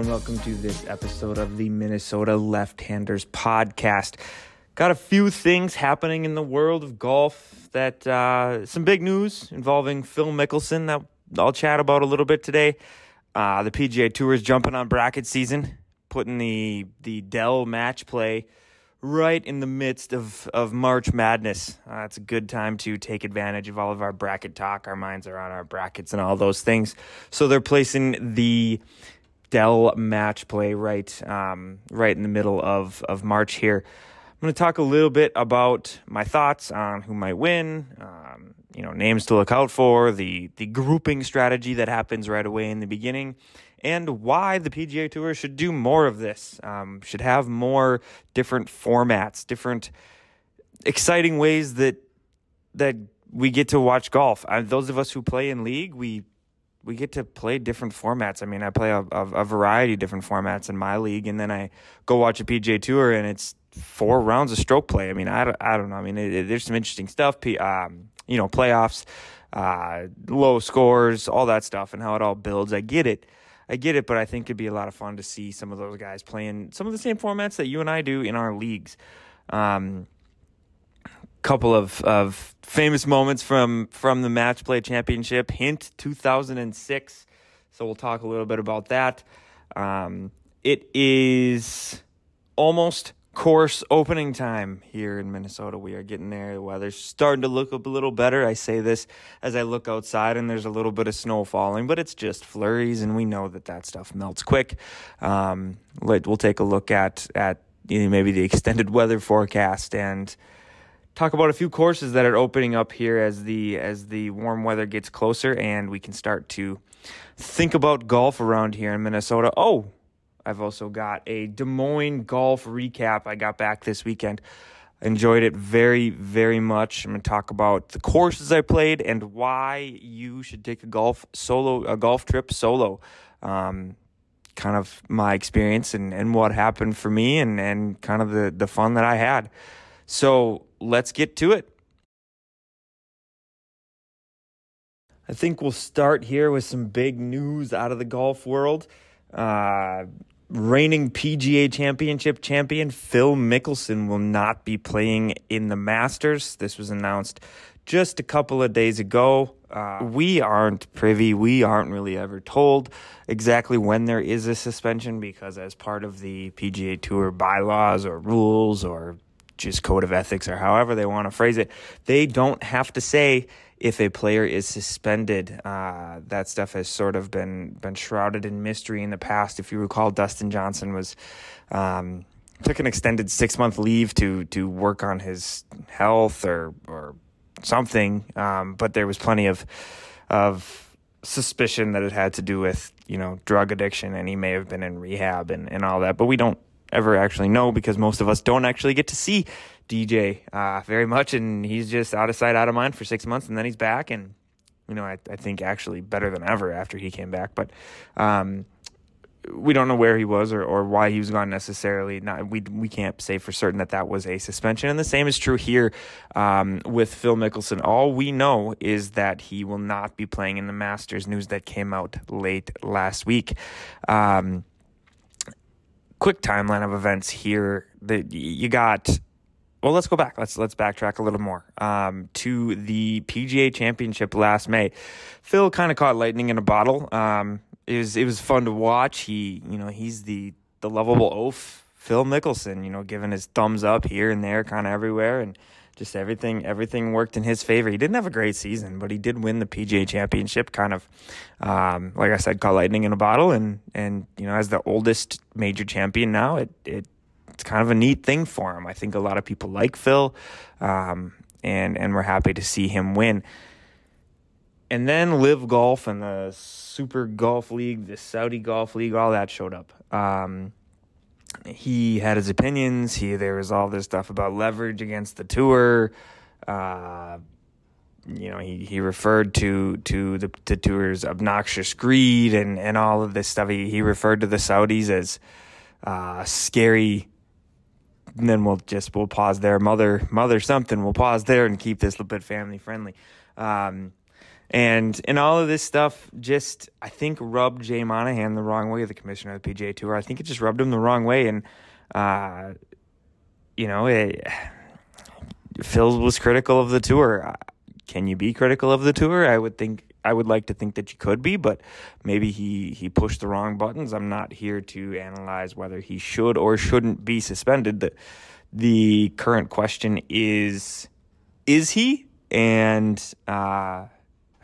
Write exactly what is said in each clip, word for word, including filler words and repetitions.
and welcome to this episode of the Minnesota Left-Handers Podcast. Got a few things happening in the world of golf that, uh, some big news involving Phil Mickelson that I'll chat about a little bit today. Uh, the P G A Tour is jumping on bracket season, putting the the Dell Match Play right in the midst of, of March Madness. Uh, it's a good time to take advantage of all of our bracket talk. Our minds are on our brackets and all those things. So they're placing the Dell Match Play right um, right in the middle of, of March here. I'm going to talk a little bit about my thoughts on who might win, um, you know, names to look out for, the the grouping strategy that happens right away in the beginning, and why the P G A Tour should do more of this, um, should have more different formats, different exciting ways that that we get to watch golf. Uh, those of us who play in league, we we get to play different formats. I mean, I play a, a, a variety of different formats in my league, and then I go watch a P G A Tour, and it's four rounds of stroke play. I mean, I don't, I don't know. I mean, it, it, there's some interesting stuff, P, um, you know, playoffs, uh, low scores, all that stuff, and how it all builds. I get it. I get it, but I think it'd be a lot of fun to see some of those guys playing some of the same formats that you and I do in our leagues. Um, couple of, of famous moments from, from the Match Play Championship, hint two thousand six. So we'll talk a little bit about that. Um, it is almost course opening time here in Minnesota. We are getting there. The weather's starting to look up a little better. I say this as I look outside and there's a little bit of snow falling, but it's just flurries, and we know that that stuff melts quick. Um, we'll take a look at, at you know, maybe the extended weather forecast and talk about a few courses that are opening up here as the as the warm weather gets closer and we can start to think about golf around here in Minnesota. Oh, I've also got a Des Moines Golf recap. I got back this weekend. Enjoyed it very, very much. I'm going to talk about the courses I played and why you should take a golf solo, a golf trip solo. Um, kind of my experience and, and what happened for me and, and kind of the, the fun that I had. So let's get to it. I think we'll start here with some big news out of the golf world. Uh, reigning P G A Championship champion Phil Mickelson will not be playing in the Masters. This was announced just a couple of days ago. Uh, we aren't privy. We aren't really ever told exactly when there is a suspension because as part of the P G A Tour bylaws or rules or just code of ethics or however they want to phrase it, they don't have to say if a player is suspended. Uh, that stuff has sort of been been shrouded in mystery in the past. If you recall, Dustin Johnson was um, took an extended six-month leave to to work on his health or or something, um, but there was plenty of of suspicion that it had to do with you know drug addiction, and he may have been in rehab and, and all that. But we don't ever actually know because most of us don't actually get to see D J uh, very much, and he's just out of sight, out of mind for six months, and then he's back, and you know I, I think actually better than ever after he came back. But um, we don't know where he was or, or why he was gone necessarily. Not we we can't say for certain that that was a suspension, and the same is true here um, with Phil Mickelson. All we know is that he will not be playing in the Masters. News that came out late last week. Um, quick timeline of events here. That you got. Well, let's go back. Let's let's backtrack a little more um, to the P G A Championship last May. Phil kind of caught lightning in a bottle. Um, it was it was fun to watch. He you know he's the the lovable oaf, Phil Mickelson. You know, giving his thumbs up here and there, kind of everywhere, and just everything everything worked in his favor. He didn't have a great season, but he did win the P G A Championship. Kind of um, like I said, caught lightning in a bottle, and and you know as the oldest major champion now, it it. It's kind of a neat thing for him. I think a lot of people like Phil, um, and and we're happy to see him win. And then L I V Golf and the Super Golf League, the Saudi Golf League, all that showed up. Um, he had his opinions. He there was all this stuff about leverage against the tour. Uh, you know, he, he referred to to the, the tour's obnoxious greed and, and all of this stuff. He, he referred to the Saudis as uh, scary. And then we'll just we'll pause there, mother, mother something. We'll pause there and keep this a little bit family friendly. Um, And and all of this stuff just, I think, rubbed Jay Monahan the wrong way, the commissioner of the P G A Tour. I think it just rubbed him the wrong way. And, uh, you know, it, Phil was critical of the tour. Can you be critical of the tour? I would think I would like to think that you could be, but maybe he, he pushed the wrong buttons. I'm not here to analyze whether he should or shouldn't be suspended. The, the current question is, is he? And... Uh,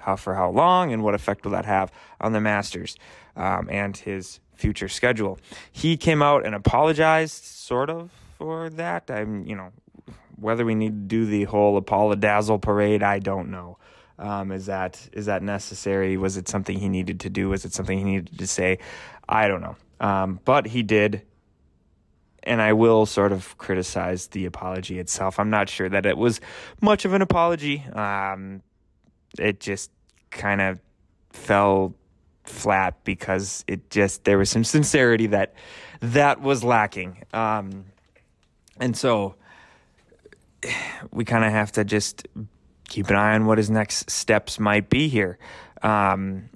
How for how long, and what effect will that have on the Masters um, and his future schedule? He came out and apologized, sort of, for that. I'm, you know, whether we need to do the whole apolodazzle parade, I don't know. Um, is that is that necessary? Was it something he needed to do? Was it something he needed to say? I don't know. Um, but he did, and I will sort of criticize the apology itself. I'm not sure that it was much of an apology. Um, it just kind of fell flat because it just there was some sincerity that that was lacking, um, and so we kind of have to just keep an eye on what his next steps might be here. Um,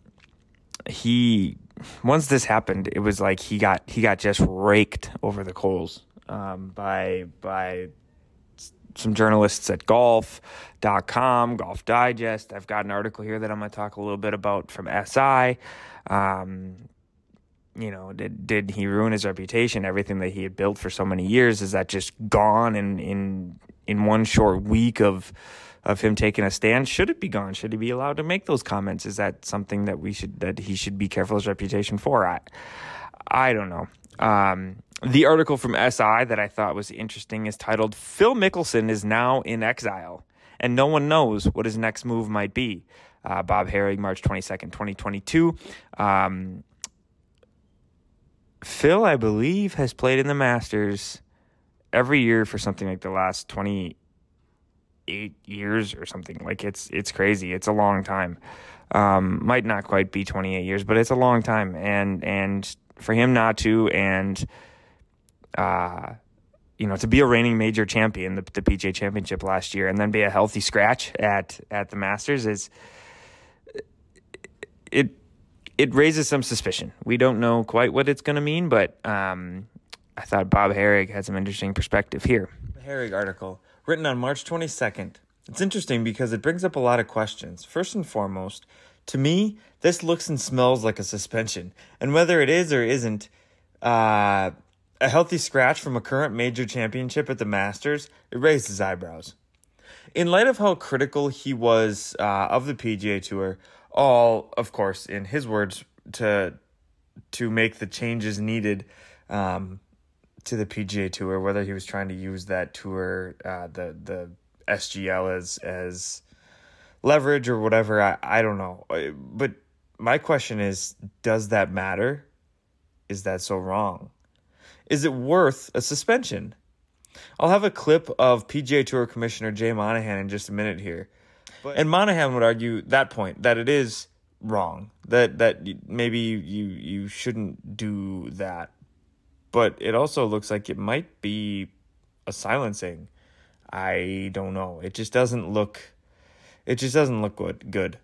he once this happened, it was like he got he got just raked over the coals um, by by. some journalists at golf dot com, Golf Digest. I've got an article here that I'm going to talk a little bit about from S I. Um, you know, did did he ruin his reputation? Everything that he had built for so many years, is that just gone in in, in one short week of of him taking a stand? Should it be gone? Should he be allowed to make those comments? Is that something that we should that he should be careful of his reputation for? I I don't know. Um, the article from S I that I thought was interesting is titled, "Phil Mickelson is now in exile, and no one knows what his next move might be." Uh, Bob Harig, March twenty-second, twenty twenty-two. Um, Phil, I believe, has played in the Masters every year for something like the last twenty-eight years or something. Like, it's it's crazy. It's a long time. Um, might not quite be twenty-eight years, but it's a long time. And, and, for him not to, and, uh, you know, to be a reigning major champion, the, the P G A Championship last year, and then be a healthy scratch at, at the Masters is, it, it raises some suspicion. We don't know quite what it's going to mean, but, um, I thought Bob Harig had some interesting perspective here. The Harig article, written on March twenty-second. It's interesting because it brings up a lot of questions. First and foremost, to me, this looks and smells like a suspension, and whether it is or isn't, uh, a healthy scratch from a current major championship at the Masters, it raises eyebrows. In light of how critical he was uh, of the P G A Tour, all, of course, in his words, to to make the changes needed um, to the P G A Tour, whether he was trying to use that tour, uh, the the S G L as as leverage or whatever, I, I don't know. But my question is, does that matter? Is that so wrong? Is it worth a suspension? I'll have a clip of P G A Tour Commissioner Jay Monahan in just a minute here. But, and Monahan would argue that point, that it is wrong, that that maybe you, you, you shouldn't do that. But it also looks like it might be a silencing. I don't know. It just doesn't look... It just doesn't look good. good.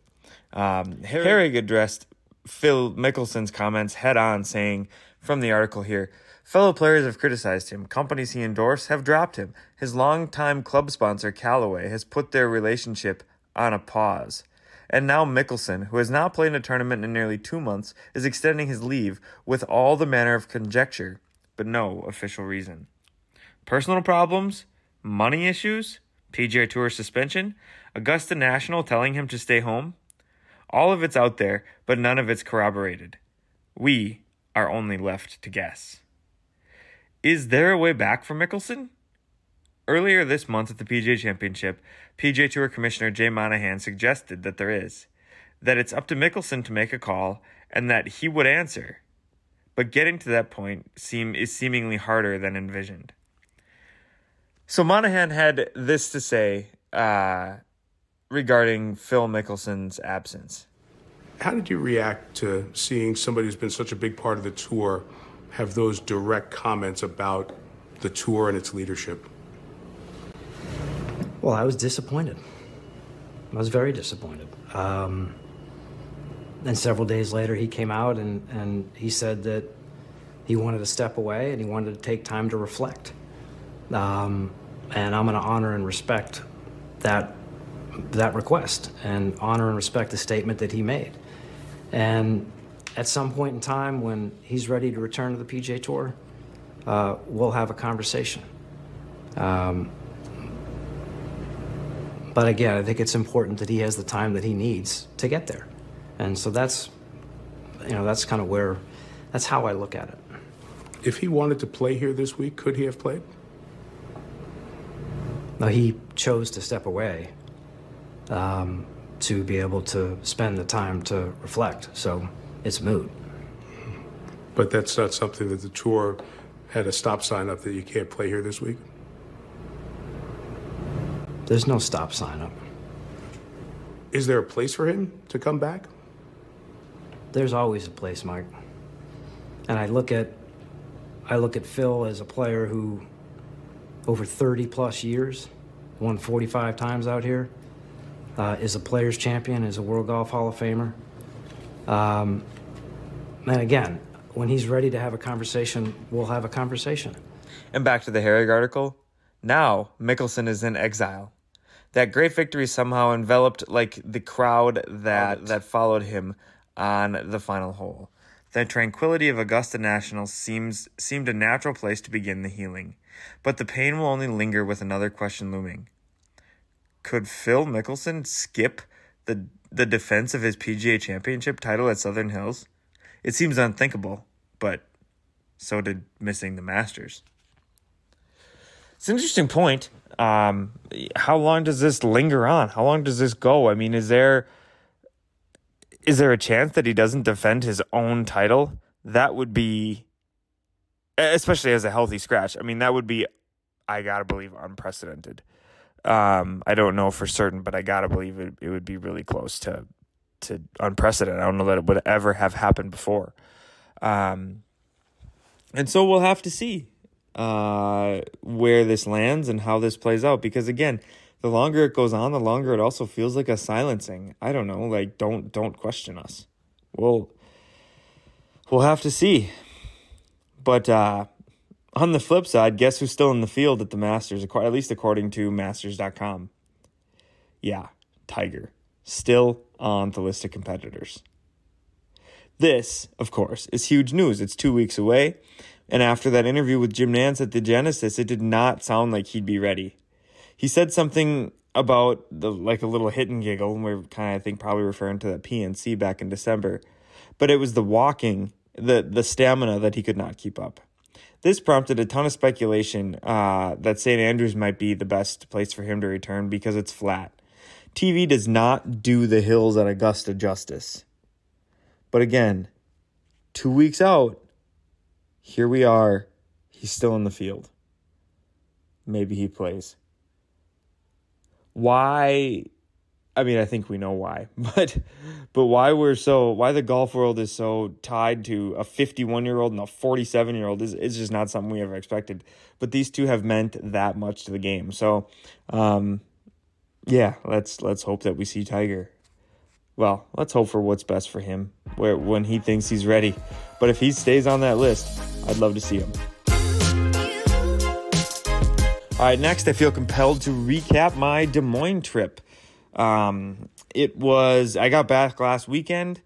Um, Harig addressed Phil Mickelson's comments head-on, saying, from the article here, "Fellow players have criticized him. Companies he endorsed have dropped him. His longtime club sponsor, Callaway, has put their relationship on a pause. And now Mickelson, who has not played in a tournament in nearly two months, is extending his leave with all the manner of conjecture, but no official reason. Personal problems? Money issues? P G A Tour suspension? Augusta National telling him to stay home? All of it's out there, but none of it's corroborated. We are only left to guess. Is there a way back for Mickelson?" Earlier this month at the P G A Championship, P G A Tour Commissioner Jay Monahan suggested that there is, that it's up to Mickelson to make a call, and that he would answer. But getting to that point seem is seemingly harder than envisioned. So Monahan had this to say uh, regarding Phil Mickelson's absence. How did you react to seeing somebody who's been such a big part of the tour have those direct comments about the tour and its leadership? Well, I was disappointed. I was very disappointed. Um, And several days later, he came out and, and he said that he wanted to step away and he wanted to take time to reflect. Um, and I'm going to honor and respect that, that request and honor and respect the statement that he made. And at some point in time when he's ready to return to the P G A Tour, uh, we'll have a conversation. Um, but again, I think it's important that he has the time that he needs to get there. And so that's, you know, that's kind of where, that's how I look at it. If he wanted to play here this week, could he have played? No, he chose to step away um, to be able to spend the time to reflect. So it's moot. But that's not something that the tour had a stop sign up that you can't play here this week? There's no stop sign up. Is there a place for him to come back? There's always a place, Mike. And I look at, I look at Phil as a player who, over thirty plus years, won forty-five times out here, uh, is a players champion, is a World Golf Hall of Famer. Um, and again, when he's ready to have a conversation, we'll have a conversation. And back to the Harig article. Now, Mickelson is in exile. That great victory somehow enveloped like the crowd that that followed him on the final hole. The tranquility of Augusta National seems seemed a natural place to begin the healing, but the pain will only linger with another question looming. Could Phil Mickelson skip the the defense of his P G A Championship title at Southern Hills? It seems unthinkable, but so did missing the Masters. It's an interesting point. Um, how long does this linger on? How long does this go? I mean, is there is there a chance that he doesn't defend his own title? That would be, especially as a healthy scratch, I mean, that would be, I gotta believe, unprecedented. Um, I don't know for certain, but I gotta believe it, it would be really close to, to unprecedented. I don't know that it would ever have happened before. Um, and so we'll have to see. Uh, where this lands and how this plays out. Because again, the longer it goes on, the longer it also feels like a silencing. I don't know, like don't don't question us. We'll we'll have to see. But uh, on the flip side, guess who's still in the field at the Masters? At least according to Masters dot com. Yeah, Tiger still on the list of competitors. This, of course, is huge news. It's two weeks away. And after that interview with Jim Nantz at the Genesis, it did not sound like he'd be ready. He said something about the like a little hit and giggle, and we're kind of, I think, probably referring to that P N C back in December. But it was the walking, the the stamina that he could not keep up. This prompted a ton of speculation uh, that Saint Andrews might be the best place for him to return because it's flat. T V does not do the hills at Augusta justice. But again, two weeks out, here we are. He's still in the field. Maybe he plays. Why? I mean, I think we know why. But but why we're so why the golf world is so tied to a fifty-one-year-old and a forty-seven-year-old is is just not something we ever expected. But these two have meant that much to the game. So, um, yeah, let's let's hope that we see Tiger. Well, let's hope for what's best for him where when he thinks he's ready. But if he stays on that list, I'd love to see him. All right, next I feel compelled to recap my Des Moines trip. Um, it was, I got back last weekend.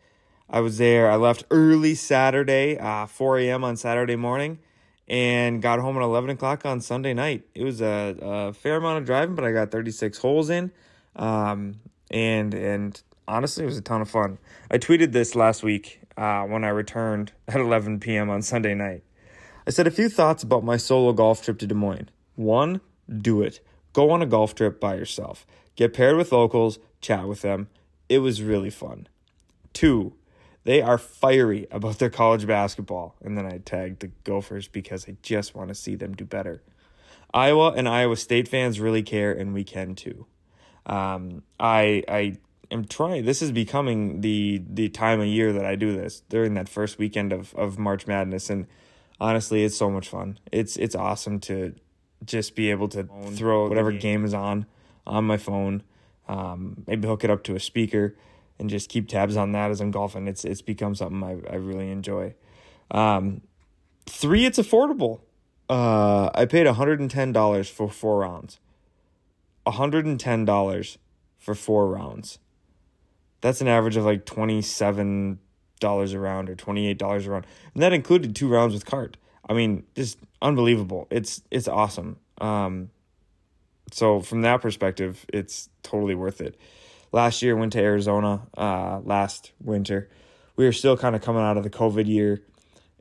I was there. I left early Saturday, uh, four a.m. on Saturday morning, and got home at eleven o'clock on Sunday night. It was a, a fair amount of driving, but I got thirty-six holes in. Um, and, and, Honestly, it was a ton of fun. I tweeted this last week uh, when I returned at eleven p.m. on Sunday night. I said a few thoughts about my solo golf trip to Des Moines. One, do it. Go on a golf trip by yourself. Get paired with locals, chat with them. It was really fun. Two, they are fiery about their college basketball. And then I tagged the Gophers because I just want to see them do better. Iowa and Iowa State fans really care, and we can too. Um, I... I I'm trying. This is becoming the the time of year that I do this during that first weekend of, of March Madness, and honestly, it's so much fun. It's it's awesome to just be able to throw whatever game is on on my phone, um, maybe hook it up to a speaker, and just keep tabs on that as I'm golfing. It's it's become something I, I really enjoy. Um, three, it's affordable. Uh, I paid one hundred ten dollars for four rounds. one hundred ten dollars for four rounds. That's an average of like twenty-seven dollars a round or twenty-eight dollars a round. And that included two rounds with cart. I mean, just unbelievable. It's it's awesome. Um, so from that perspective, it's totally worth it. Last year, went to Arizona uh, last winter. We were still kind of coming out of the COVID year,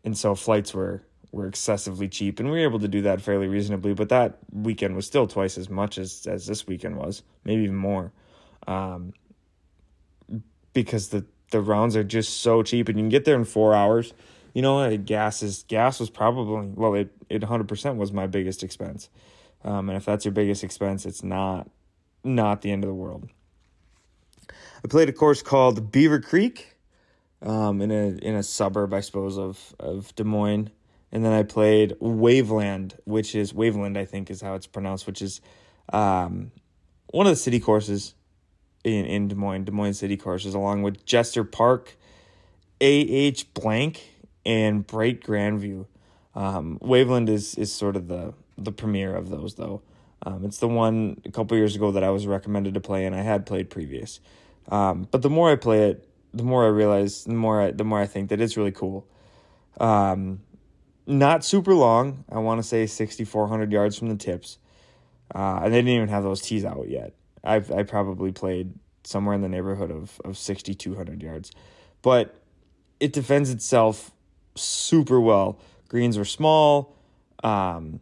and so flights were, were excessively cheap, and we were able to do that fairly reasonably, but that weekend was still twice as much as, as this weekend was, maybe even more, um, because the, the rounds are just so cheap, and you can get there in four hours. You know, gas is gas was probably, well, it, it one hundred percent was my biggest expense, um, and if that's your biggest expense, it's not not the end of the world. I played a course called Beaver Creek, um, in a in a suburb, I suppose, of, of Des Moines. And then I played Waveland, which is Waveland, I think is how it's pronounced, which is um, one of the city courses in, in Des Moines, Des Moines city courses, along with Jester Park, A H Blank, and Bright Grandview. Um, Waveland is is sort of the, the premier of those, though. Um, it's the one a couple years ago that I was recommended to play, and I had played previous. Um, but the more I play it, the more I realize, the more I, the more I think that it's really cool. Um, not super long. I want to say sixty-four hundred yards from the tips. Uh, and they didn't even have those tees out yet. I've, I probably played somewhere in the neighborhood of, of sixty-two hundred yards. But it defends itself super well. Greens were small. Um,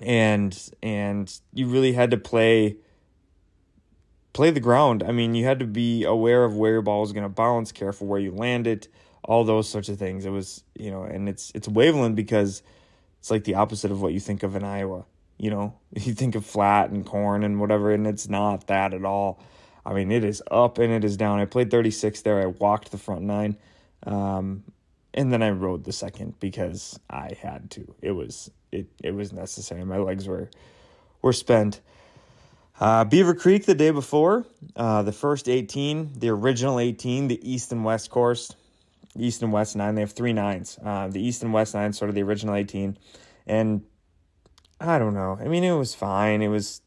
and, and you really had to play... Play the ground. I mean, you had to be aware of where your ball was going to bounce, careful where you land it, all those sorts of things. It was, you know, and it's it's Waveland because it's like the opposite of what you think of in Iowa. You know, you think of flat and corn and whatever, and it's not that at all. I mean, it is up and it is down. I played thirty-six there. I walked the front nine, um, and then I rode the second because I had to. It was it it was necessary. My legs were were spent. Uh, Beaver Creek the day before, uh, the first eighteen, the original eighteen, the East and West course, East and West nine. They have three nines. Uh, the East and West nine, sort of the original eighteen, and I don't know. I mean, it was fine. It was,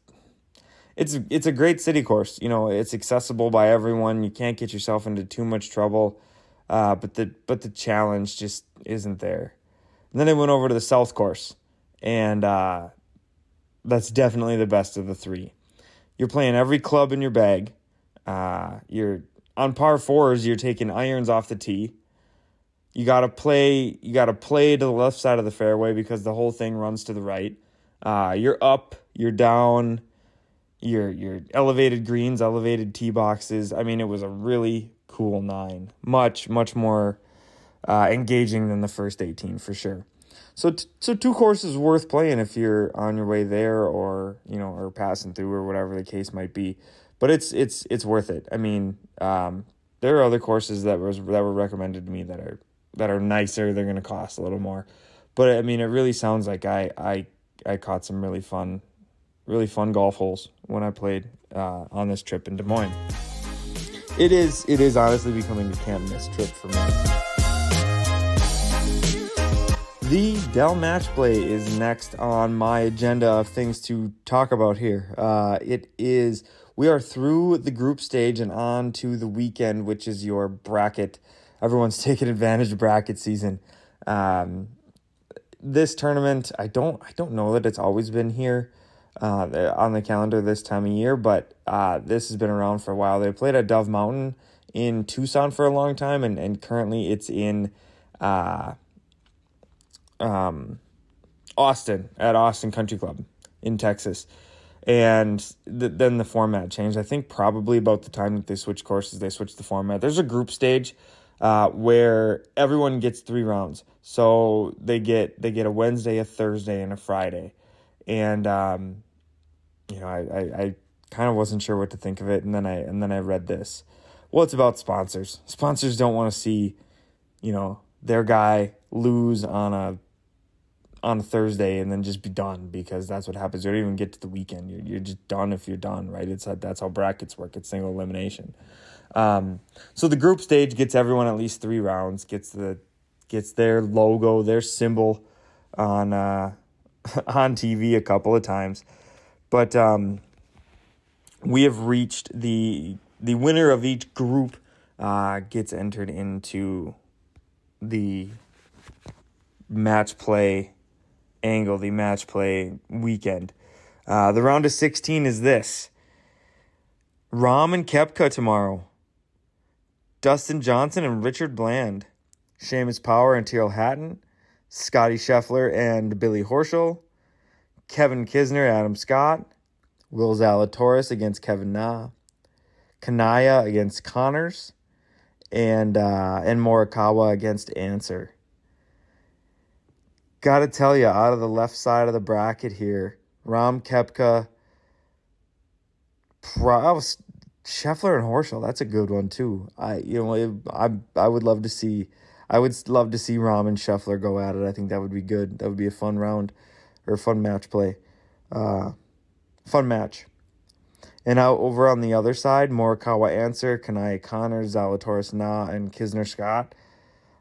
it's it's a great city course. You know, it's accessible by everyone. You can't get yourself into too much trouble, uh, but the but the challenge just isn't there. And then I went over to the South course, and uh, that's definitely the best of the three. You're playing every club in your bag. Uh, you're on par fours. You're taking irons off the tee. You gotta play. You gotta play to the left side of the fairway because the whole thing runs to the right. Uh, you're up. You're down. You're you're elevated greens, elevated tee boxes. I mean, it was a really cool nine. Much much more uh, engaging than the first eighteen for sure. So, t- so two courses worth playing if you're on your way there, or you know, or passing through, or whatever the case might be. But it's it's it's worth it. I mean, um, there are other courses that was that were recommended to me that are that are nicer. They're going to cost a little more, but I mean, it really sounds like I I, I caught some really fun, really fun golf holes when I played uh, on this trip in Des Moines. It is it is honestly becoming a can't miss trip for me. The Dell Match Play is next on my agenda of things to talk about here. Uh, it is, we are through the group stage and on to the weekend, which is your bracket. Everyone's taking advantage of bracket season. Um, this tournament, I don't, I don't know that it's always been here uh, on the calendar this time of year, but uh, this has been around for a while. They played at Dove Mountain in Tucson for a long time, and, and currently it's in... Uh, Um, Austin at Austin Country Club in Texas, and th- then the format changed. I think probably about the time that they switched courses, they switched the format. There's a group stage uh, where everyone gets three rounds, so they get they get a Wednesday, a Thursday, and a Friday, and um, you know I I, I kind of wasn't sure what to think of it, and then I and then I read this. Well, it's about sponsors. Sponsors don't want to see, you know, their guy lose on a on a Thursday and then just be done, because that's what happens. You don't even get to the weekend. You're, you're just done if you're done, right? It's a, that's how brackets work. It's single elimination. Um, so the group stage gets everyone at least three rounds, gets the gets their logo, their symbol on uh, on T V a couple of times. But um, we have reached the the winner of each group uh, gets entered into the match play angle, the match play weekend. Uh, the round of sixteen is this. Rahm and Koepka tomorrow. Dustin Johnson and Richard Bland. Seamus Power and Tyrrell Hatton. Scotty Scheffler and Billy Horschel. Kevin Kisner, Adam Scott. Will Zalatoris against Kevin Na. Kanaya against Connors. And, uh, and Morikawa against Answer. Gotta tell you, out of the left side of the bracket here, Rahm, Koepka, Pro- Scheffler and Horschel. That's a good one too. I you know it, I I would love to see I would love to see Rahm and Scheffler go at it. I think that would be good. That would be a fun round or fun match play, uh, fun match. And out over on the other side, Morikawa, Answer, Kanaya, Connors, Zalatoris, Na, and Kisner, Scott.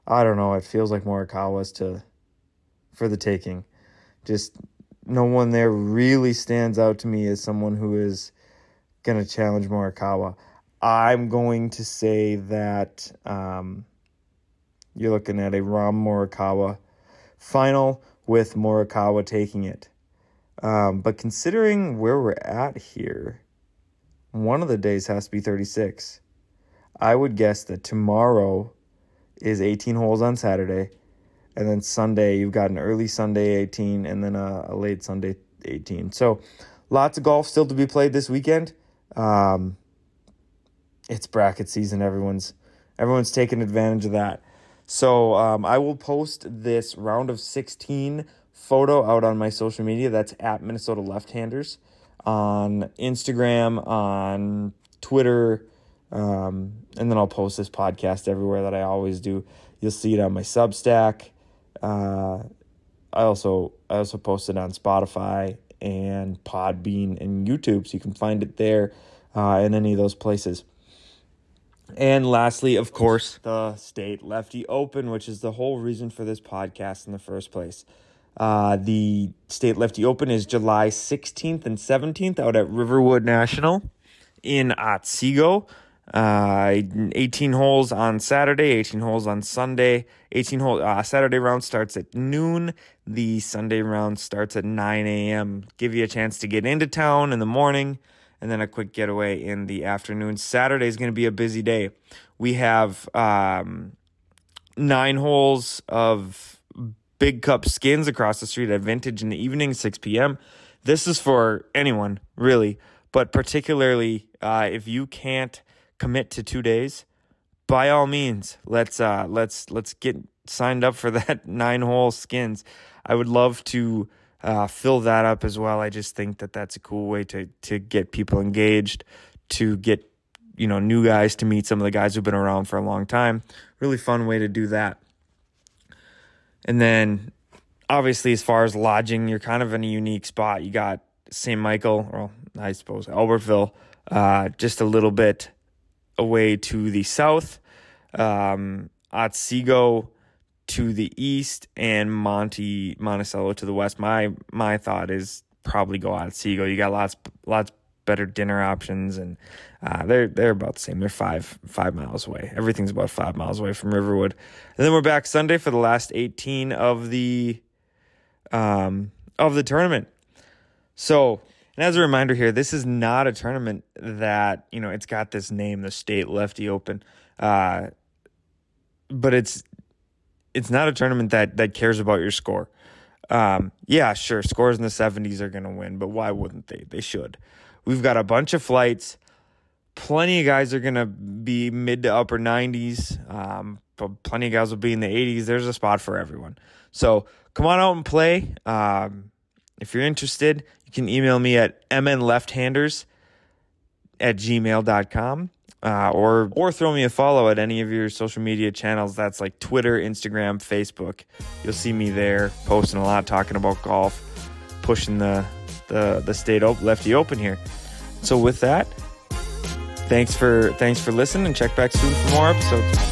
I don't know. It feels like Morikawa's to for the taking. Just. No one there really stands out to me as someone who is going to challenge Morikawa. I'm going to say that um, you're looking at a Rahm-Morikawa final with Morikawa taking it. Um, but considering where we're at here, one of the days has to be thirty-six. I would guess that tomorrow is eighteen holes on Saturday. And then Sunday, you've got an early Sunday eighteen and then a, a late Sunday eighteen. So lots of golf still to be played this weekend. Um, it's bracket season. Everyone's everyone's taking advantage of that. So um, I will post this round of sixteen photo out on my social media. That's at Minnesota Left-Handers on Instagram, on Twitter. Um, and then I'll post this podcast everywhere that I always do. You'll see it on my Substack. Uh, I also I also post it on Spotify and Podbean and YouTube, so you can find it there uh, in any of those places. And lastly, of course, the State Lefty Open, which is the whole reason for this podcast in the first place. Uh, the State Lefty Open is July sixteenth and seventeenth out at Riverwood National in Otsego. Uh, eighteen holes on Saturday, eighteen holes on Sunday, eighteen hole, uh, Saturday round starts at noon. The Sunday round starts at nine a.m. Give you a chance to get into town in the morning and then a quick getaway in the afternoon. Saturday is going to be a busy day. We have, um, nine holes of Big Cup Skins across the street at Vintage in the evening, six p.m. This is for anyone really, but particularly, uh, if you can't commit to two days, by all means, let's uh, let's let's get signed up for that nine hole skins. I would love to uh, fill that up as well. I just think that that's a cool way to to get people engaged, to get you know new guys to meet some of the guys who've been around for a long time. Really fun way to do that. And then, obviously, as far as lodging, you're kind of in a unique spot. You got Saint Michael, or I suppose Albertville, uh, just a little bit away to the south, um, Otsego to the east, and Monte Monticello to the west. My my thought is probably go Otsego. You got lots lots better dinner options, and uh, they're they're about the same. They're five five miles away. Everything's about five miles away from Riverwood, and then we're back Sunday for the last eighteen of the um of the tournament. So. And as a reminder here, this is not a tournament that, you know, it's got this name, the State Lefty Open. Uh, but it's it's not a tournament that that cares about your score. Um, yeah, sure, scores in the seventies are going to win, but why wouldn't they? They should. We've got a bunch of flights. Plenty of guys are going to be mid to upper nineties, um, but plenty of guys will be in the eighties. There's a spot for everyone. So come on out and play. Um, if you're interested, you can email me at m n left handers at gmail dot com uh, or, or throw me a follow at any of your social media channels. That's like Twitter, Instagram, Facebook. You'll see me there posting a lot, talking about golf, pushing the, the, the State Lefty Open here. So with that, Thanks for thanks for listening, and check back soon for more episodes.